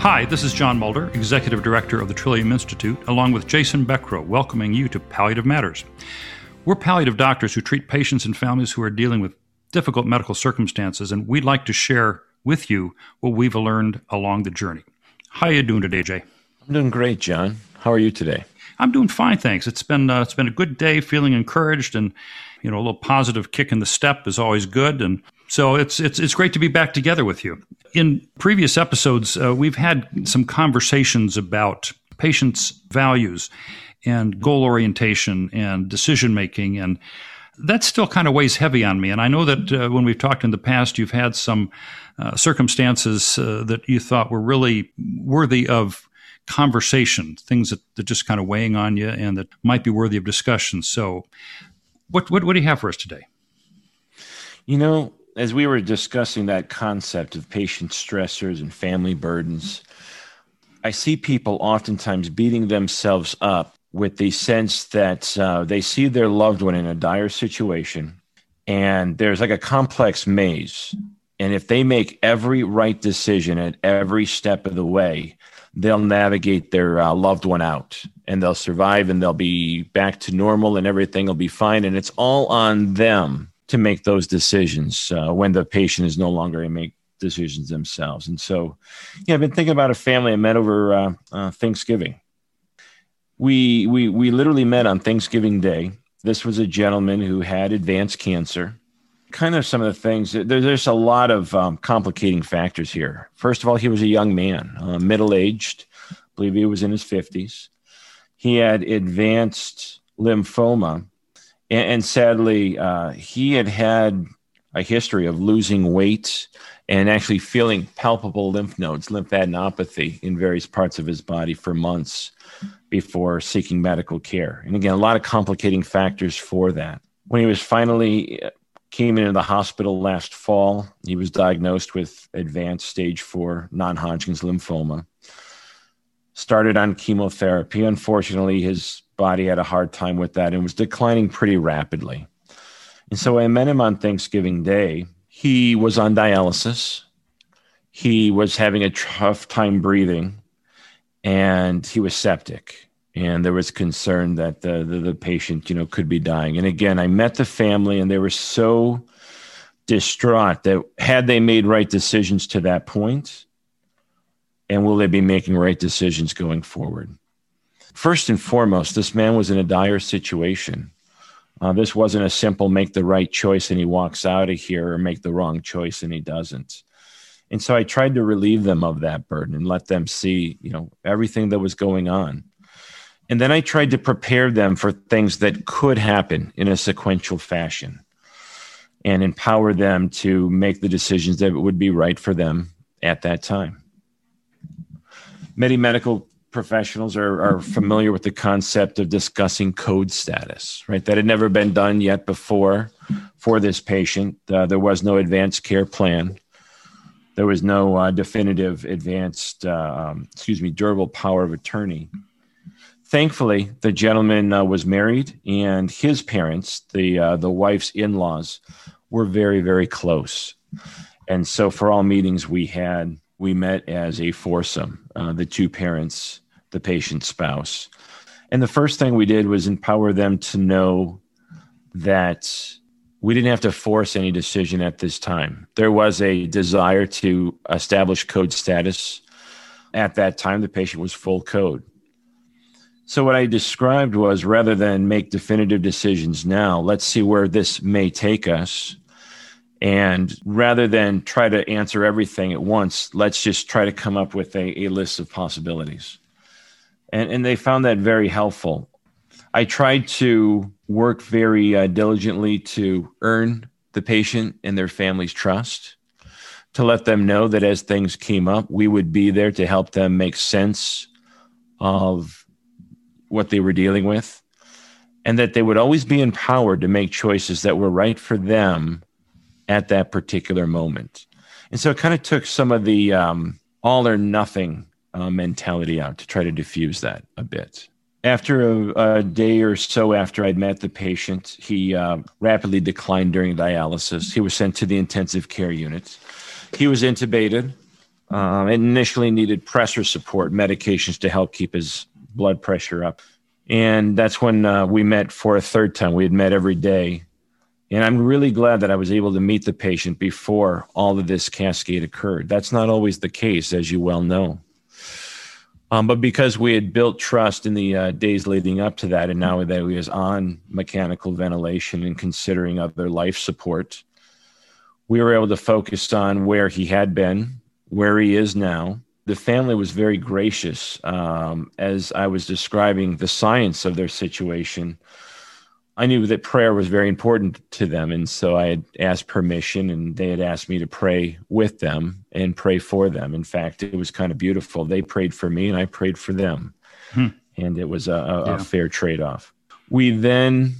Hi, this is John Mulder, Executive Director of the Trillium Institute, along with Jason Beckrow, welcoming you to Palliative Matters. We're palliative doctors who treat patients and families who are dealing with difficult medical circumstances, and we'd like to share with you what we've learned along the journey. How are you doing today, Jay? I'm doing great, John. How are you today? I'm doing fine, thanks. It's been a good day, feeling encouraged, and a little positive kick in the step is always good, and so it's great to be back together with you. In previous episodes, we've had some conversations about patients' values and goal orientation and decision-making, and that still kind of weighs heavy on me. And I know that when we've talked in the past, you've had some circumstances that you thought were really worthy of conversation, things that just kind of weighing on you and that might be worthy of discussion. So what do you have for us today? As we were discussing that concept of patient stressors and family burdens, I see people oftentimes beating themselves up with the sense that they see their loved one in a dire situation, and there's like a complex maze. And if they make every right decision at every step of the way, they'll navigate their loved one out, and they'll survive, and they'll be back to normal, and everything will be fine. And it's all on them to make those decisions when the patient is no longer able to make decisions themselves. And so, I've been thinking about a family I met over Thanksgiving. We literally met on Thanksgiving Day. This was a gentleman who had advanced cancer. Kind of some of the things, there's a lot of complicating factors here. First of all, he was a young man, middle-aged. I believe he was in his 50s. He had advanced lymphoma. And sadly, he had a history of losing weight and actually feeling palpable lymph nodes, lymphadenopathy, in various parts of his body for months before seeking medical care. And again, a lot of complicating factors for that. When he was finally came into the hospital last fall, he was diagnosed with advanced stage 4 non-Hodgkin's lymphoma. Started on chemotherapy. Unfortunately, his body had a hard time with that and was declining pretty rapidly. And so I met him on Thanksgiving Day. He was on dialysis. He was having a tough time breathing, and he was septic. And there was concern that the patient, could be dying. And again, I met the family, and they were so distraught that had they made right decisions to that point, and will they be making right decisions going forward? First and foremost, this man was in a dire situation. This wasn't a simple make the right choice and he walks out of here, or make the wrong choice and he doesn't. And so I tried to relieve them of that burden and let them see, everything that was going on. And then I tried to prepare them for things that could happen in a sequential fashion and empower them to make the decisions that would be right for them at that time. Many medical professionals are familiar with the concept of discussing code status, right? That had never been done yet before for this patient. There was no advanced care plan. There was no definitive durable power of attorney. Thankfully, the gentleman was married, and his parents, the wife's in-laws, were very, very close. And so for all meetings we met as a foursome, the two parents, the patient's spouse. And the first thing we did was empower them to know that we didn't have to force any decision at this time. There was a desire to establish code status. At that time, the patient was full code. So what I described was, rather than make definitive decisions now, let's see where this may take us. And rather than try to answer everything at once, let's just try to come up with a list of possibilities. And they found that very helpful. I tried to work very diligently to earn the patient and their family's trust, to let them know that as things came up, we would be there to help them make sense of what they were dealing with, and that they would always be empowered to make choices that were right for them at that particular moment. And so it kind of took some of the all or nothing mentality out to try to diffuse that a bit. After a day or so after I'd met the patient, he rapidly declined during dialysis. He was sent to the intensive care unit. He was intubated. Initially needed pressor support, medications to help keep his blood pressure up. And that's when we met for a third time. We had met every day. And I'm really glad that I was able to meet the patient before all of this cascade occurred. That's not always the case, as you well know. But because we had built trust in the days leading up to that, and now that he was on mechanical ventilation and considering other life support, we were able to focus on where he had been, where he is now. The family was very gracious. As I was describing the science of their situation, I knew that prayer was very important to them. And so I had asked permission, and they had asked me to pray with them and pray for them. In fact, it was kind of beautiful. They prayed for me and I prayed for them. And it was a fair trade-off. We then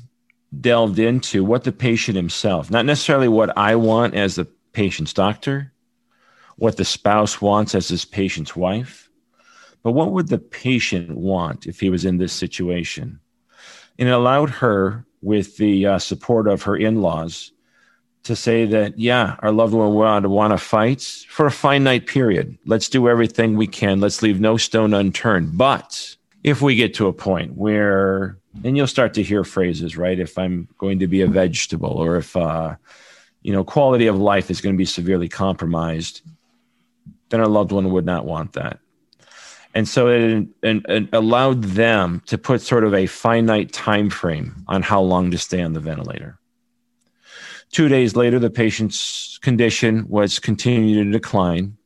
delved into what the patient himself, not necessarily what I want as the patient's doctor, what the spouse wants as his patient's wife, but what would the patient want if he was in this situation? And it allowed her, with the support of her in-laws, to say that, yeah, our loved one would want to fight for a finite period. Let's do everything we can. Let's leave no stone unturned. But if we get to a point where, and you'll start to hear phrases, right? If I'm going to be a vegetable, or if, quality of life is going to be severely compromised, then our loved one would not want that. And so it allowed them to put sort of a finite time frame on how long to stay on the ventilator. 2 days later, the patient's condition was continuing to decline.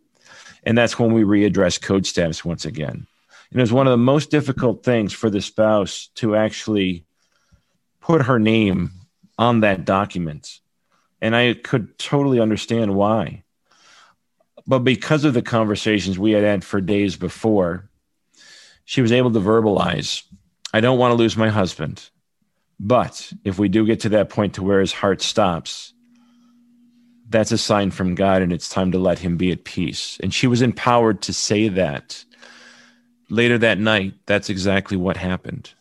And that's when we readdressed code status once again. And it was one of the most difficult things for the spouse to actually put her name on that document. And I could totally understand why. But because of the conversations we had for days before, she was able to verbalize, I don't want to lose my husband, but if we do get to that point to where his heart stops, that's a sign from God, and it's time to let him be at peace. And she was empowered to say that. Later that night, that's exactly what happened.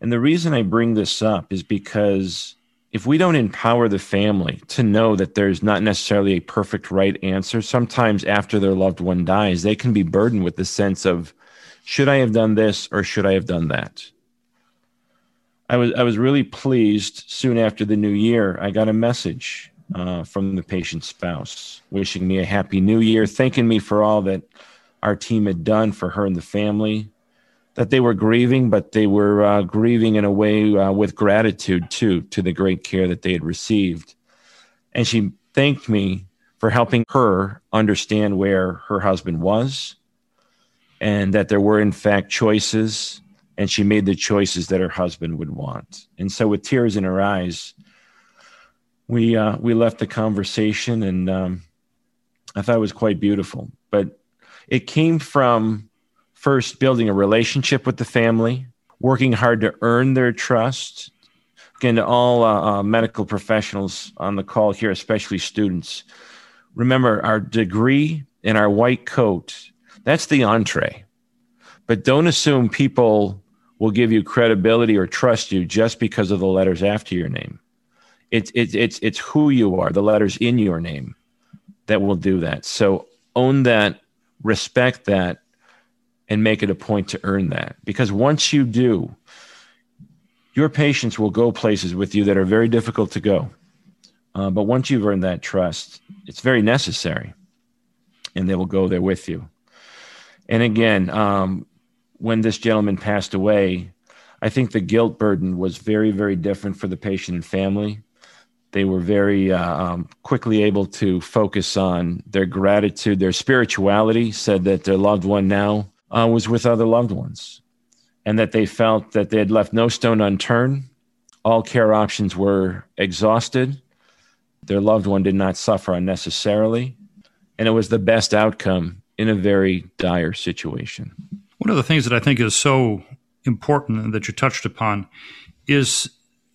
And the reason I bring this up is because if we don't empower the family to know that there's not necessarily a perfect right answer, sometimes after their loved one dies, they can be burdened with the sense of, should I have done this or should I have done that? I was really pleased. Soon after the new year, I got a message from the patient's spouse wishing me a happy new year, thanking me for all that our team had done for her and the family, that they were grieving, but they were grieving in a way with gratitude, too, to the great care that they had received. And she thanked me for helping her understand where her husband was, and that there were, in fact, choices, and she made the choices that her husband would want. And so with tears in her eyes, we left the conversation, and I thought it was quite beautiful. But it came from first, building a relationship with the family, working hard to earn their trust. Again, to all medical professionals on the call here, especially students, remember our degree and our white coat, that's the entree. But don't assume people will give you credibility or trust you just because of the letters after your name. It's who you are, the letters in your name, that will do that. So own that, respect that, and make it a point to earn that. Because once you do, your patients will go places with you that are very difficult to go. But once you've earned that trust, it's very necessary, and they will go there with you. And again, when this gentleman passed away, I think the guilt burden was very, very different for the patient and family. They were very quickly able to focus on their gratitude. Their spirituality said that their loved one now was with other loved ones, and that they felt that they had left no stone unturned. All care options were exhausted. Their loved one did not suffer unnecessarily, and it was the best outcome in a very dire situation. One of the things that I think is so important and that you touched upon is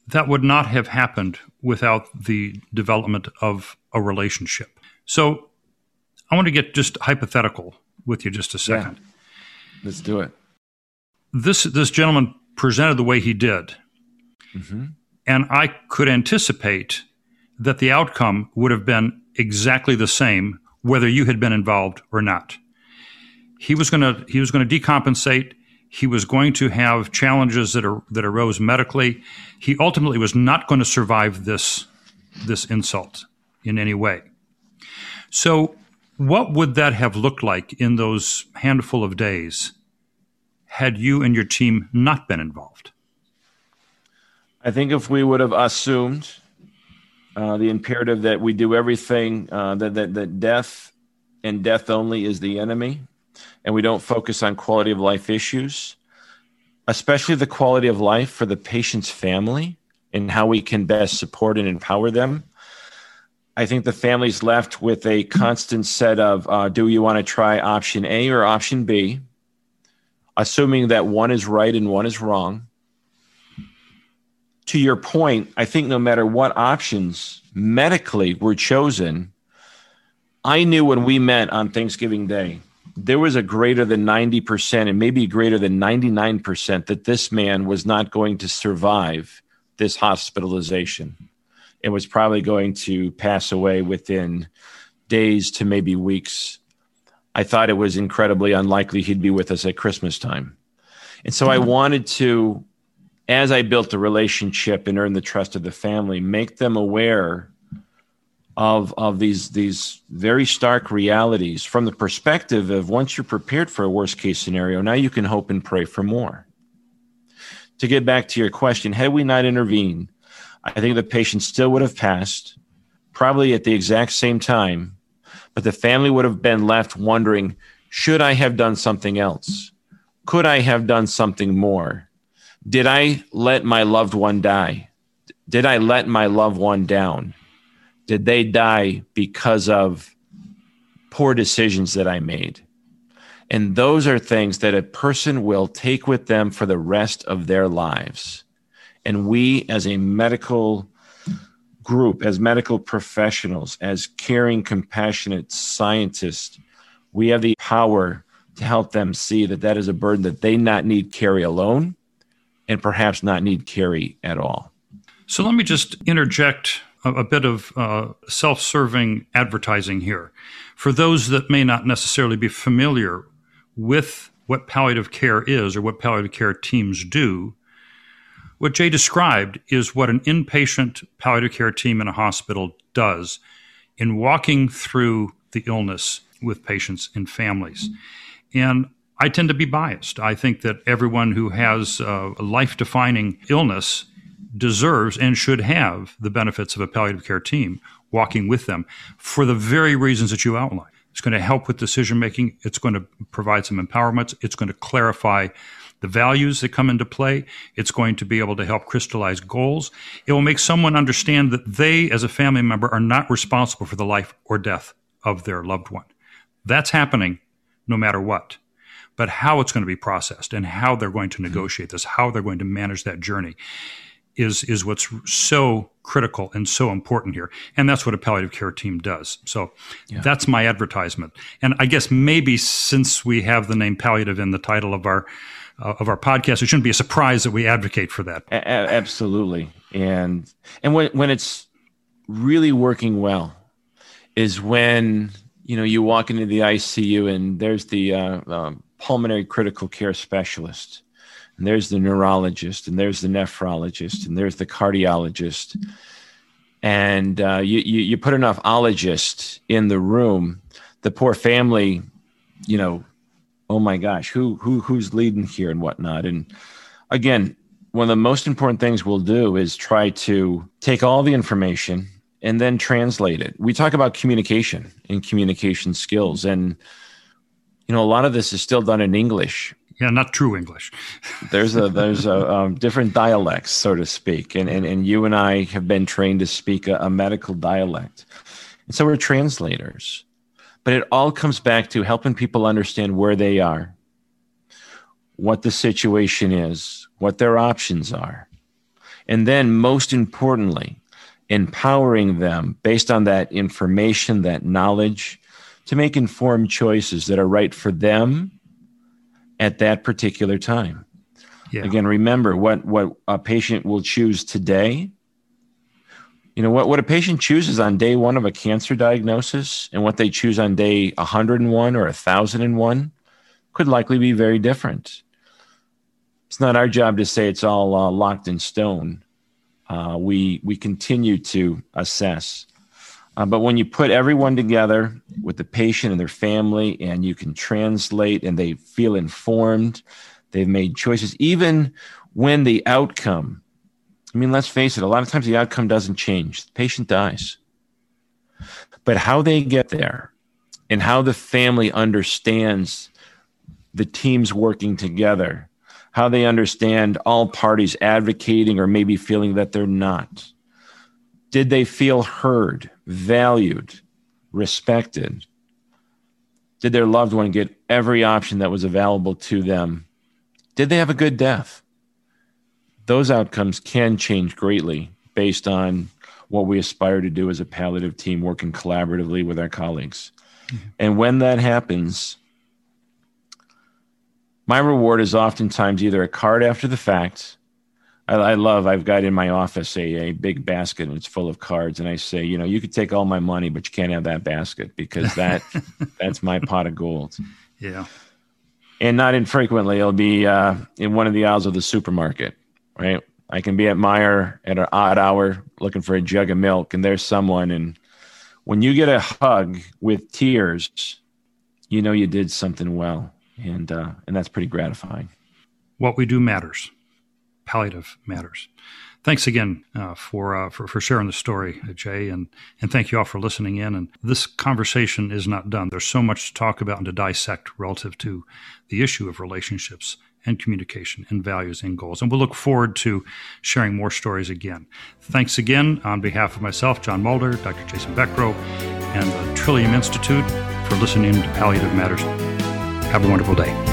that would not have happened without the development of a relationship. So I want to get just hypothetical with you just a second. Yeah. Let's do it. This gentleman presented the way he did, and I could anticipate that the outcome would have been exactly the same whether you had been involved or not. He was going to decompensate. He was going to have challenges that arose medically. He ultimately was not going to survive this insult in any way. So what would that have looked like in those handful of days had you and your team not been involved? I think if we would have assumed the imperative that we do everything, that death and death only is the enemy, and we don't focus on quality of life issues, especially the quality of life for the patient's family and how we can best support and empower them, I think the family's left with a constant set of, do you want to try option A or option B, assuming that one is right and one is wrong. To your point, I think no matter what options medically were chosen, I knew when we met on Thanksgiving Day, there was a greater than 90% and maybe greater than 99% that this man was not going to survive this hospitalization and was probably going to pass away within days to maybe weeks. I thought it was incredibly unlikely he'd be with us at Christmas time. And so I wanted to, as I built the relationship and earned the trust of the family, make them aware of these very stark realities from the perspective of once you're prepared for a worst case scenario, now you can hope and pray for more. To get back to your question, had we not intervened, I think the patient still would have passed, probably at the exact same time, but the family would have been left wondering, should I have done something else? Could I have done something more? Did I let my loved one die? Did I let my loved one down? Did they die because of poor decisions that I made? And those are things that a person will take with them for the rest of their lives. And we as a medical group, as medical professionals, as caring, compassionate scientists, we have the power to help them see that that is a burden that they not need carry alone and perhaps not need carry at all. So let me just interject a bit of self-serving advertising here. For those that may not necessarily be familiar with what palliative care is or what palliative care teams do, what Jay described is what an inpatient palliative care team in a hospital does in walking through the illness with patients and families. And I tend to be biased. I think that everyone who has a life-defining illness deserves and should have the benefits of a palliative care team walking with them for the very reasons that you outlined. It's going to help with decision-making. It's going to provide some empowerments. It's going to clarify the values that come into play. It's going to be able to help crystallize goals. It will make someone understand that they, as a family member, are not responsible for the life or death of their loved one. That's happening no matter what. But how it's going to be processed and how they're going to negotiate this, how they're going to manage that journey is what's so critical and so important here. And that's what a palliative care team does. So That's my advertisement. And I guess maybe since we have the name palliative in the title of our podcast, it shouldn't be a surprise that we advocate for that. Absolutely. And when it's really working well is when, you know, you walk into the ICU and there's the pulmonary critical care specialist, and there's the neurologist, and there's the nephrologist, and there's the cardiologist. And you put enough ologists in the room, the poor family, you know, oh my gosh, who's leading here and whatnot. And again, one of the most important things we'll do is try to take all the information and then translate it. We talk about communication and communication skills. And, you know, a lot of this is still done in English. Yeah, not true English. There's different dialects, so to speak, and you and I have been trained to speak a medical dialect, and so we're translators. But it all comes back to helping people understand where they are, what the situation is, what their options are, and then most importantly, empowering them based on that information, that knowledge, to make informed choices that are right for them at that particular time. Yeah. Again, remember what a patient will choose today, You know, what a patient chooses on day one of a cancer diagnosis and what they choose on day 101 or 1001 could likely be very different. It's not our job to say it's all locked in stone. We continue to assess. But when you put everyone together with the patient and their family, and you can translate and they feel informed, they've made choices, even when the outcome, I mean, let's face it, a lot of times the outcome doesn't change. The patient dies. But how they get there and how the family understands the teams working together, how they understand all parties advocating or maybe feeling that they're not. Did they feel heard, valued, respected? Did their loved one get every option that was available to them? Did they have a good death? Those outcomes can change greatly based on what we aspire to do as a palliative team, working collaboratively with our colleagues. Mm-hmm. And when that happens, my reward is oftentimes either a card after the fact. I've got in my office a big basket and it's full of cards. And I say, you know, you could take all my money, but you can't have that basket because that's my pot of gold. Yeah. And not infrequently, it'll be in one of the aisles of the supermarket, right? I can be at Meijer at an odd hour looking for a jug of milk and there's someone. And when you get a hug with tears, you know, you did something well. And that's pretty gratifying. What we do matters. Palliative matters. Thanks again for sharing the story, Jay, and thank you all for listening in. And this conversation is not done. There's so much to talk about and to dissect relative to the issue of relationships and communication and values and goals. And we'll look forward to sharing more stories again. Thanks again on behalf of myself, John Mulder, Dr. Jason Beckrow, and the Trillium Institute for listening to Palliative Matters. Have a wonderful day.